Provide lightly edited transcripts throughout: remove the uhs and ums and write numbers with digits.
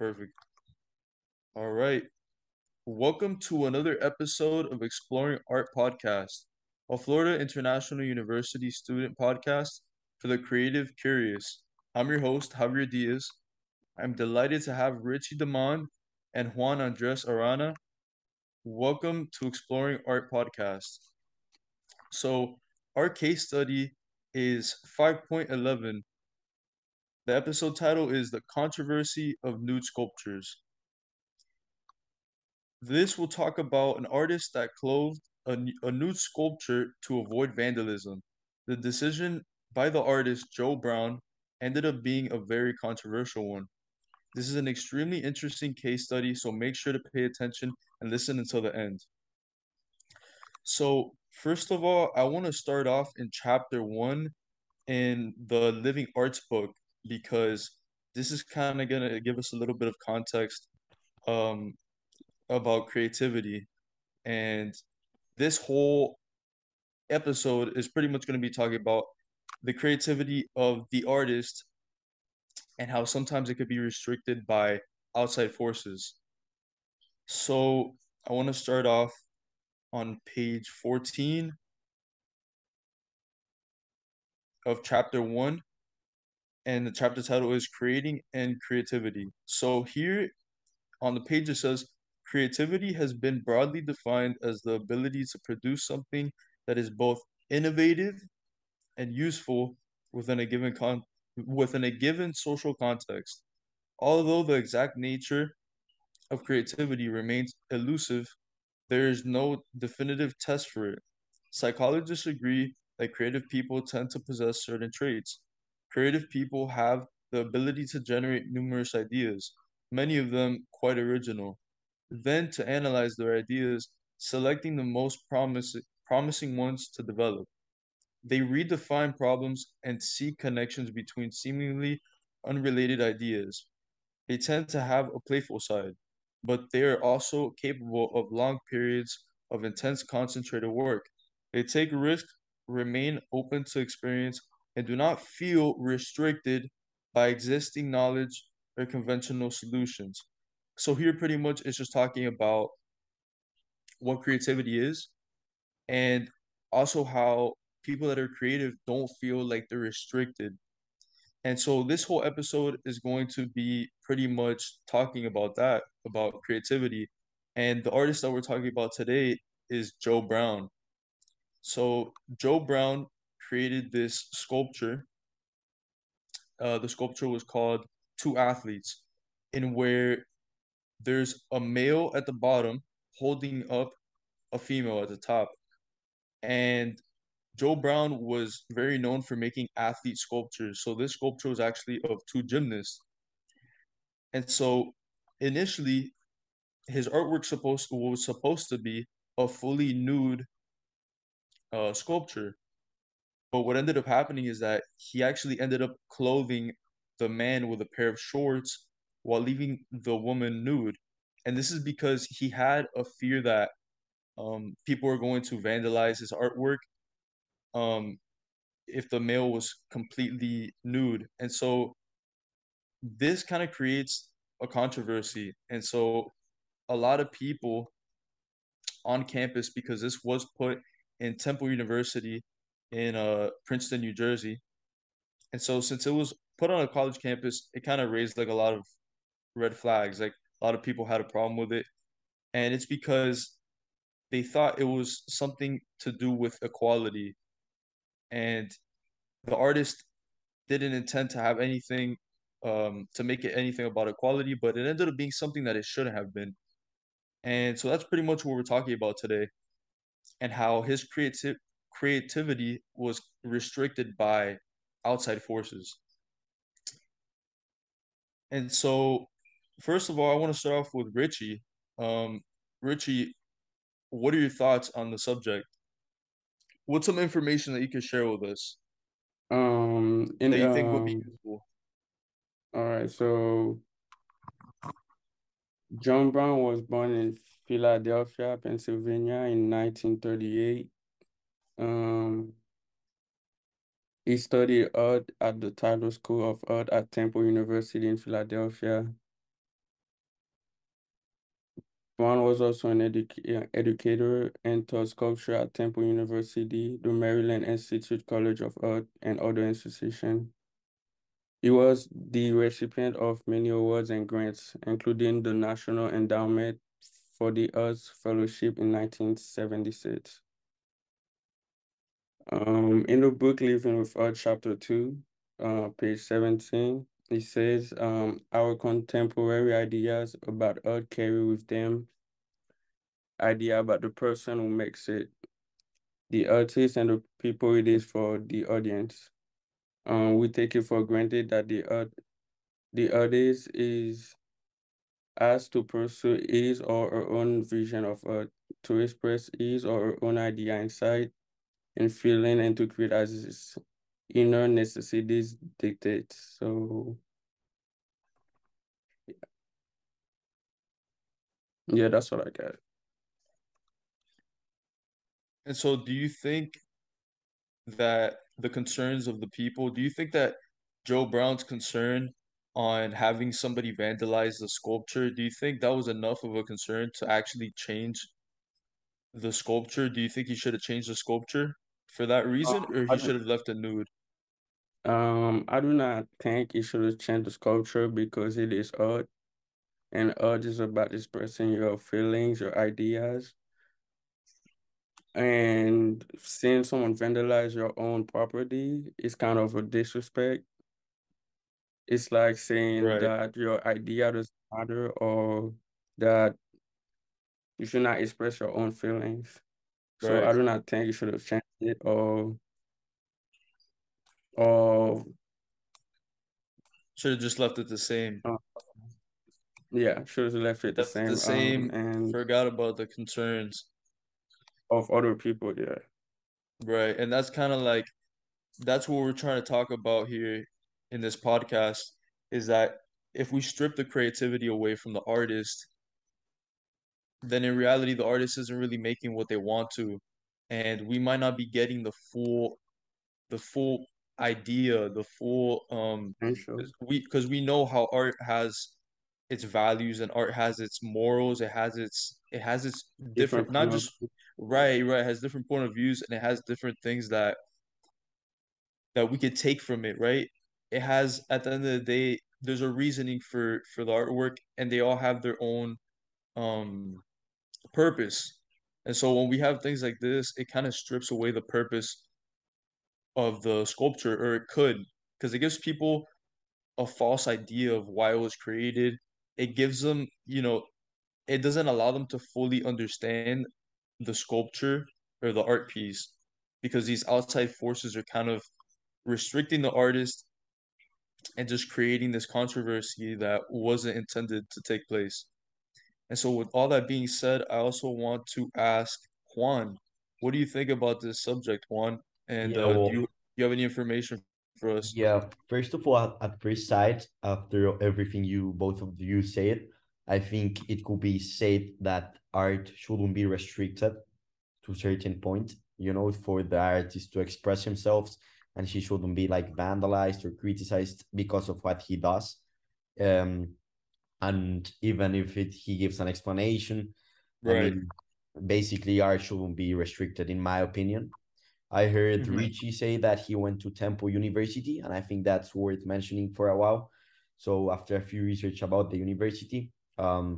Perfect. All right. Welcome to another episode of Exploring Art Podcast, a Florida International University student podcast for the creative curious. I'm your host, Javier Diaz. I'm delighted to have Richie Damon and Juan Andres Arana. Welcome to Exploring Art Podcast. So our case study is 5.11. The episode title is The Controversy of Nude Sculptures. This will talk about an artist that clothed a nude sculpture to avoid vandalism. The decision by the artist Joe Brown ended up being a very controversial one. This is an extremely interesting case study, so make sure to pay attention and listen until the end. So first of all, I want to start off in chapter 1 in the Living Arts book, because this is kind of going to give us a little bit of context about creativity. And this whole episode is pretty much going to be talking about the creativity of the artist and how sometimes it could be restricted by outside forces. So I want to start off on page 14 of chapter 1. And the chapter title is Creating and Creativity. So here on the page it says, creativity has been broadly defined as the ability to produce something that is both innovative and useful within a given social context. Although the exact nature of creativity remains elusive, there is no definitive test for it. Psychologists agree that creative people tend to possess certain traits. Creative people have the ability to generate numerous ideas, many of them quite original. Then to analyze their ideas, selecting the most promising ones to develop. They redefine problems and seek connections between seemingly unrelated ideas. They tend to have a playful side, but they are also capable of long periods of intense concentrated work. They take risks, remain open to experience, and do not feel restricted by existing knowledge or conventional solutions. So here pretty much it's just talking about what creativity is, and also how people that are creative don't feel like they're restricted. And so this whole episode is going to be pretty much talking about that, about creativity. And the artist that we're talking about today is Joe Brown. So Joe Brown created this sculpture. The sculpture was called Two Athletes, in where there's a male at the bottom holding up a female at the top. And Joe Brown was very known for making athlete sculptures. So this sculpture was actually of two gymnasts. And so initially, his artwork was supposed to be a fully nude sculpture. But what ended up happening is that he actually ended up clothing the man with a pair of shorts while leaving the woman nude. And this is because he had a fear that people were going to vandalize his artwork if the male was completely nude. And so this kind of creates a controversy. And so a lot of people on campus, because this was put in Temple University in Princeton, New Jersey. And so since it was put on a college campus, it kind of raised like a lot of red flags. Like a lot of people had a problem with it. And it's because they thought it was something to do with equality. And the artist didn't intend to have anything to make it anything about equality, but it ended up being something that it shouldn't have been. And so that's pretty much what we're talking about today, and how his creativity was restricted by outside forces. And so first of all, I want to start off with Richie. Richie, what are your thoughts on the subject? What's some information that you can share with us that you think would be useful? All right, so Joe Brown was born in Philadelphia, Pennsylvania in 1938. He studied art at the Tyler School of Art at Temple University in Philadelphia. Juan was also an educator and taught sculpture at Temple University, the Maryland Institute College of Art, and other institutions. He was the recipient of many awards and grants, including the National Endowment for the Arts Fellowship in 1976. In the book Living with Art, Chapter 2, page 17, it says, our contemporary ideas about art carry with them idea about the person who makes it, the artist, and the people it is for the audience. We take it for granted that the artist is asked to pursue his or her own vision of art, to express his or her own idea, insight, and feeling, and to create as his inner necessities dictate. So, yeah, that's what I got. And so, do you think that the concerns of the people, do you think that Joe Brown's concern on having somebody vandalize the sculpture, do you think that was enough of a concern to actually change the sculpture? Do you think he should have changed the sculpture for that reason, or he should have left it nude? I do not think he should have changed the sculpture, because it is art, and art is about expressing your feelings, your ideas. And seeing someone vandalize your own property is kind of a disrespect. It's like saying that your idea doesn't matter, or that you should not express your own feelings. Right. So I do not think you should have changed it, or should have just left it the same. Yeah, should have left it the same, and forgot about the concerns of other people. Yeah, right. And that's kind of like, that's what we're trying to talk about here in this podcast, is that if we strip the creativity away from the artist, then in reality the artist isn't really making what they want to, and we might not be getting the full idea, the full because we know how art has its values, and art has its morals, it has its different, not just right, has different point of views, and it has different things that we could take from it, right? It has, at the end of the day, there's a reasoning for the artwork, and they all have their own purpose. And so when we have things like this, it kind of strips away the purpose of the sculpture, or it could, because it gives people a false idea of why it was created. It gives them, it doesn't allow them to fully understand the sculpture or the art piece, because these outside forces are kind of restricting the artist and just creating this controversy that wasn't intended to take place. And so with all that being said, I also want to ask Juan, what do you think about this subject, Juan? And do you have any information for us? Yeah, first of all, at first sight, after everything both of you said, I think it could be said that art shouldn't be restricted to a certain point, for the artist to express himself, and he shouldn't be vandalized or criticized because of what he does. And even if he gives an explanation, right. I mean, basically art shouldn't be restricted, in my opinion. I heard Richie say that he went to Temple University, and I think that's worth mentioning for a while. So after a few research about the university, right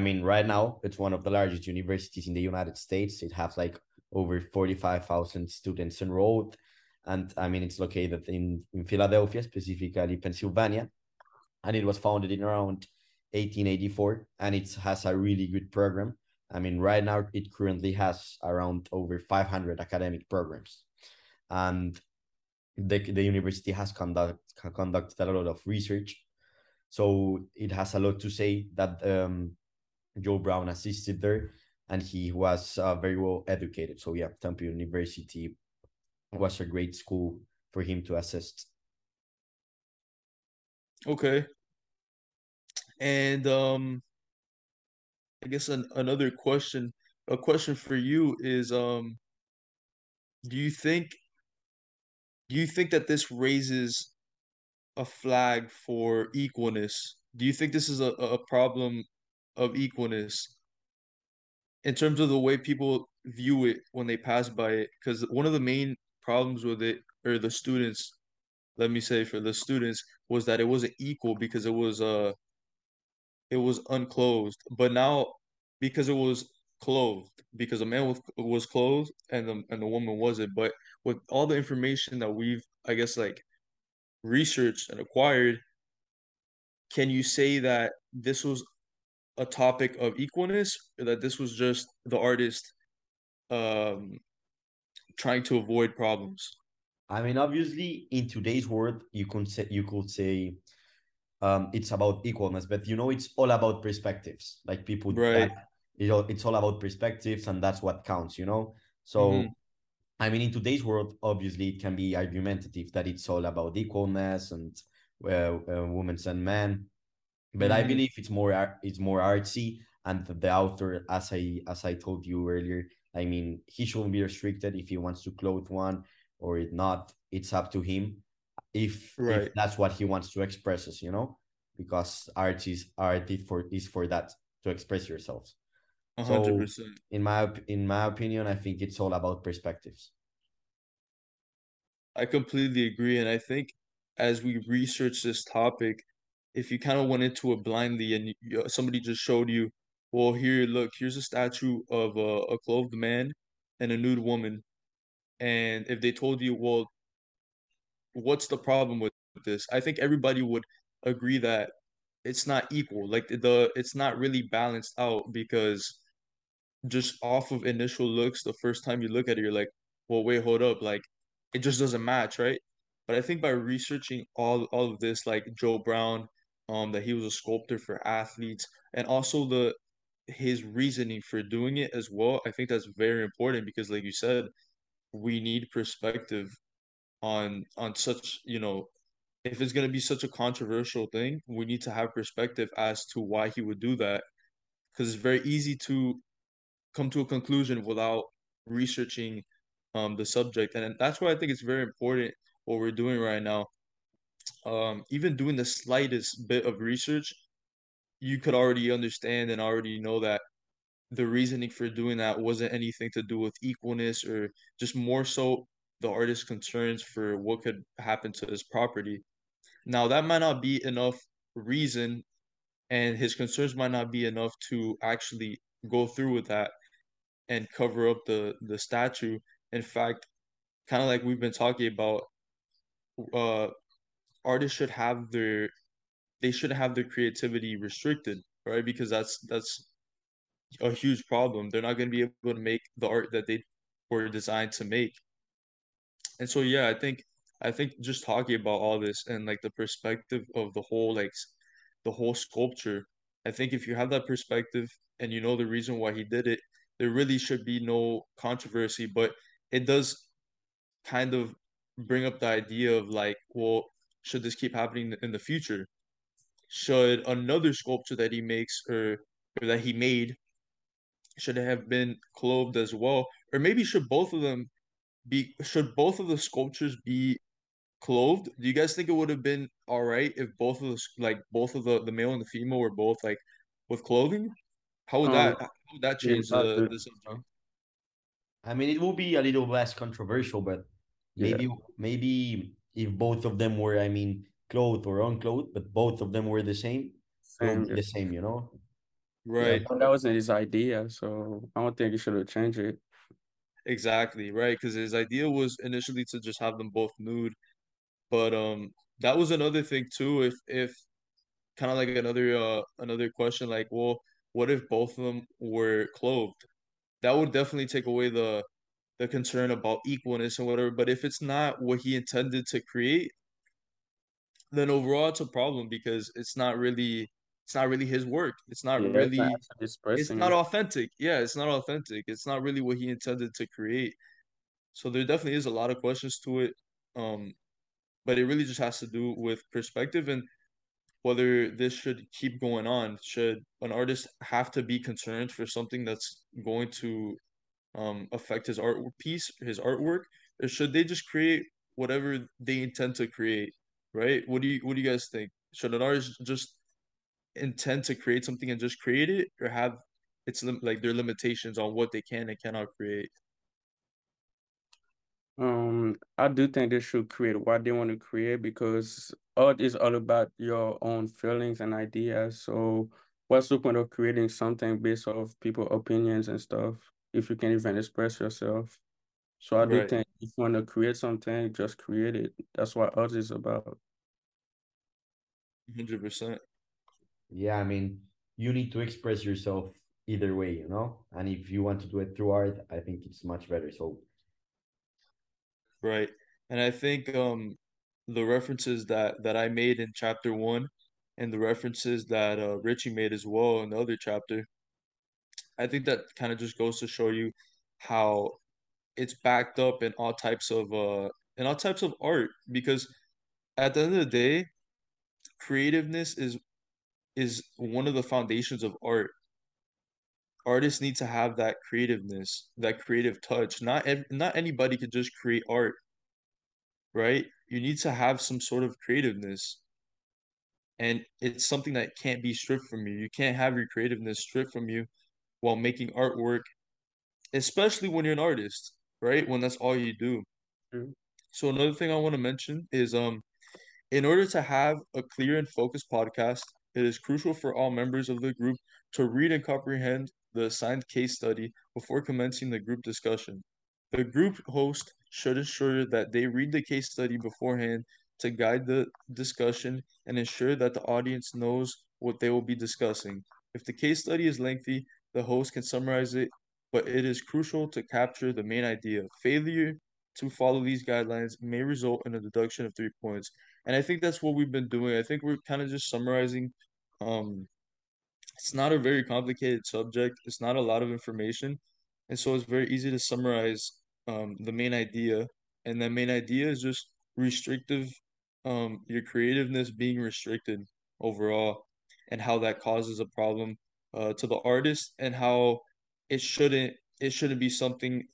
now it's one of the largest universities in the United States. It has over 45,000 students enrolled. And it's located in Philadelphia, specifically Pennsylvania. And it was founded in around 1884, and it has a really good program. Right now it currently has around over 500 academic programs. And the university has conducted a lot of research. So it has a lot to say that Joe Brown assisted there, and he was very well educated. So yeah, Temple University was a great school for him to assist. Okay. And I guess another question, a question for you is, do you think that this raises a flag for equalness? Do you think this is a problem of equalness in terms of the way people view it when they pass by it. Because one of the main problems with it, or the students, let me say for the students, was that it wasn't equal because it was unclothed. But now, because it was clothed, because a man was clothed and the woman wasn't. But with all the information that we've, I guess, like researched and acquired, can you say that this was a topic of equalness, or that this was just the artist trying to avoid problems? I mean, obviously, in today's world, you could say it's about equalness, but it's all about perspectives. Like people, right? It's all about perspectives, and that's what counts. So, mm-hmm. I mean, in today's world, obviously, it can be argumentative that it's all about equalness and women and men, but mm-hmm. I believe it's more artsy. And the author, as I told you earlier, I mean, he shouldn't be restricted if he wants to clothe one or not. It's up to him. If that's what he wants to express us, because art is for that, to express yourself. 100%. So in my opinion, I think it's all about perspectives. I completely agree. And I think as we research this topic, if you kind of went into it blindly and somebody just showed you, well, here, look, here's a statue of a clothed man and a nude woman. And if they told you, well, what's the problem with this? I think everybody would agree that it's not equal. Like it's not really balanced out, because just off of initial looks, the first time you look at it, you're like, well, wait, hold up. Like, it just doesn't match, right? But I think by researching all of this, like Joe Brown, that he was a sculptor for athletes, and also his reasoning for doing it as well, I think that's very important, because like you said, we need perspective on such, if it's going to be such a controversial thing, we need to have perspective as to why he would do that, because it's very easy to come to a conclusion without researching the subject. And that's why I think it's very important what we're doing right now. Even doing the slightest bit of research, you could already understand and already know that the reasoning for doing that wasn't anything to do with equalness, or just more so the artist's concerns for what could happen to his property. Now, that might not be enough reason, and his concerns might not be enough to actually go through with that and cover up the statue. In fact, kind of like we've been talking about, artists should have their creativity restricted, right? Because that's a huge problem. They're not going to be able to make the art that they were designed to make. And so, yeah, I think just talking about all this and like the perspective of the whole sculpture, I think if you have that perspective and the reason why he did it, there really should be no controversy. But it does kind of bring up the idea of like, well, should this keep happening in the future? Should another sculpture that he makes or that he made, should have been clothed as well? Or maybe should both of the sculptures be clothed? Do you guys think it would have been all right if both of the male and the female were both like with clothing? How would that change the subject? I mean, it will be a little less controversial, but maybe if both of them were, I mean, clothed or unclothed, but both of them were the same, it would be the same. Right. Yeah, that wasn't his idea, so I don't think he should have changed it. Exactly, right, because his idea was initially to just have them both nude. But that was another thing too, if kind of like another question, like, well, what if both of them were clothed? That would definitely take away the concern about equalness and whatever. But if it's not what he intended to create, then overall it's a problem, because it's not really his work. It's not authentic. Yeah, it's not authentic. It's not really what he intended to create. So there definitely is a lot of questions to it. But it really just has to do with perspective and whether this should keep going on. Should an artist have to be concerned for something that's going to affect his art piece, his artwork? Or should they just create whatever they intend to create, right? What do you guys think? Should an artist just intent to create something and just create it, or have it's like their limitations on what they can and cannot create? I do think they should create what they want to create, because art is all about your own feelings and ideas. So what's the point of creating something based off people's opinions and stuff if you can't even express yourself? So I do think if you want to create something, just create it. That's what art is about. 100%. Yeah, I mean, you need to express yourself either way, you know? And if you want to do it through art, I think it's much better. So, right. And I think the references that I made in chapter 1 and the references that Richie made as well in the other chapter, I think that kind of just goes to show you how it's backed up in all types of art, because at the end of the day, creativeness is one of the foundations of art. Artists need to have that creativeness, that creative touch. Not anybody can just create art, right? You need to have some sort of creativeness, and it's something that can't be stripped from you. You can't have your creativeness stripped from you while making artwork, especially when you're an artist, right? When that's all you do. Mm-hmm. So another thing I want to mention is in order to have a clear and focused podcast, it is crucial for all members of the group to read and comprehend the assigned case study before commencing the group discussion. The group host should ensure that they read the case study beforehand to guide the discussion and ensure that the audience knows what they will be discussing. If the case study is lengthy, the host can summarize it, but it is crucial to capture the main idea. Failure to follow these guidelines may result in a deduction of 3 points. And I think that's what we've been doing. I think we're kind of just summarizing. It's not a very complicated subject. It's not a lot of information. And so it's very easy to summarize the main idea. And that main idea is just restrictive, your creativeness being restricted overall, and how that causes a problem to the artist, and how it shouldn't be something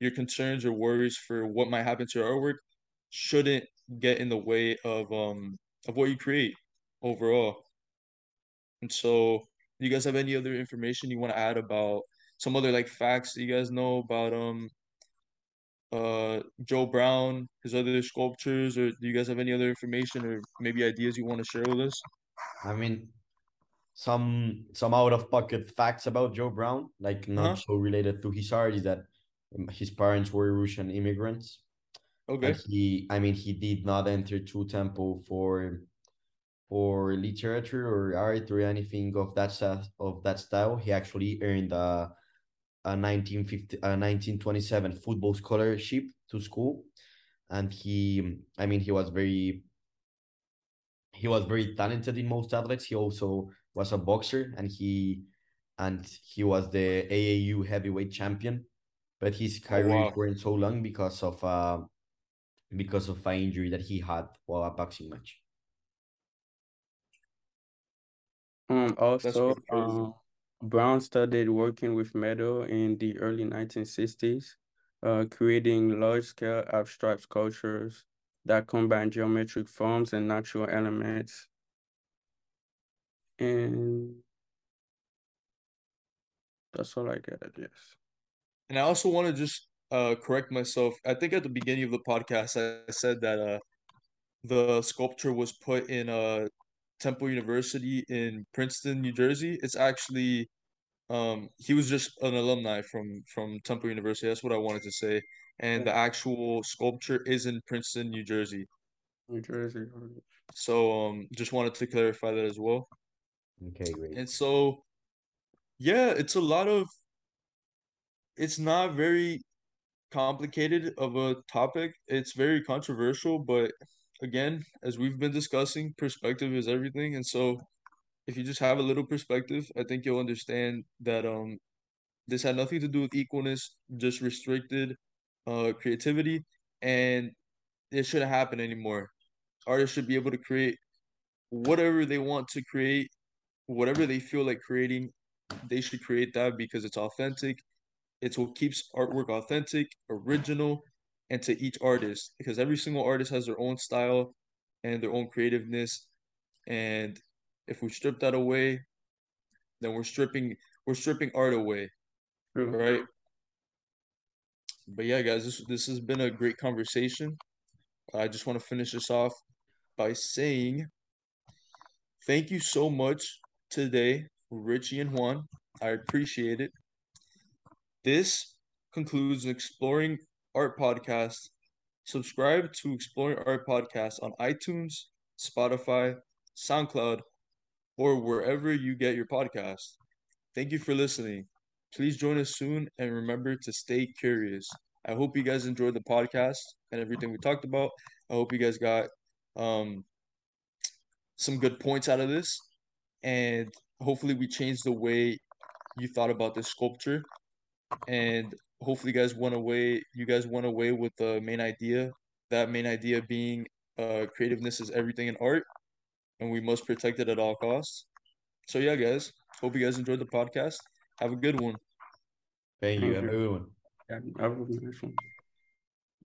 your concerns or worries for what might happen to your artwork shouldn't get in the way of what you create overall. And so, do you guys have any other information you want to add about some other like facts that you guys know about Joe Brown, his other sculptures, or do you guys have any other information or maybe ideas you want to share with us? I mean, some out of pocket facts about Joe Brown, like not so related to his art, is that his parents were Russian immigrants. Okay. And he did not enter to Temple for literature or art or anything of that style. He actually earned a 1927 football scholarship to school, and he was very talented in most athletes. He also was a boxer, and he was the AAU heavyweight champion. But his career weren't so long because of an injury that he had while a boxing match. Also, Brown started working with metal in the early 1960s, creating large-scale abstract sculptures that combine geometric forms and natural elements. And that's all I got, yes. And I also want to just correct myself. I think at the beginning of the podcast, I said that the sculpture was put in Temple University in Princeton, New Jersey. It's actually, he was just an alumni from Temple University. That's what I wanted to say. And the actual sculpture is in Princeton, New Jersey. New Jersey. So just wanted to clarify that as well. Okay, great. And so, yeah, it's not very complicated of a topic. It's very controversial, but again, as we've been discussing, perspective is everything. And so if you just have a little perspective, I think you'll understand that this had nothing to do with equalness, just restricted creativity, and it shouldn't happen anymore. Artists should be able to create whatever they want to create, whatever they feel like creating. They should create that because it's authentic. It's what keeps artwork authentic, original, and to each artist, because every single artist has their own style and their own creativeness. And If we strip that away, then we're stripping art away. True. Right? But yeah, guys, this has been a great conversation. I just want to finish this off by saying thank you so much today, Richie and Juan. I appreciate it. This concludes the Exploring Art Podcast. Subscribe to Exploring Art Podcast on iTunes, Spotify, SoundCloud, or wherever you get your podcast. Thank you for listening. Please join us soon, and remember to stay curious. I hope you guys enjoyed the podcast and everything we talked about. I hope you guys got some good points out of this, and hopefully we changed the way you thought about this sculpture, and hopefully you guys went away with the main idea, that main idea being creativeness is everything in art, and we must protect it at all costs. So yeah, guys, hope you guys enjoyed the podcast. Have a good one. Thank you. Have a good one. Yeah, have a good one.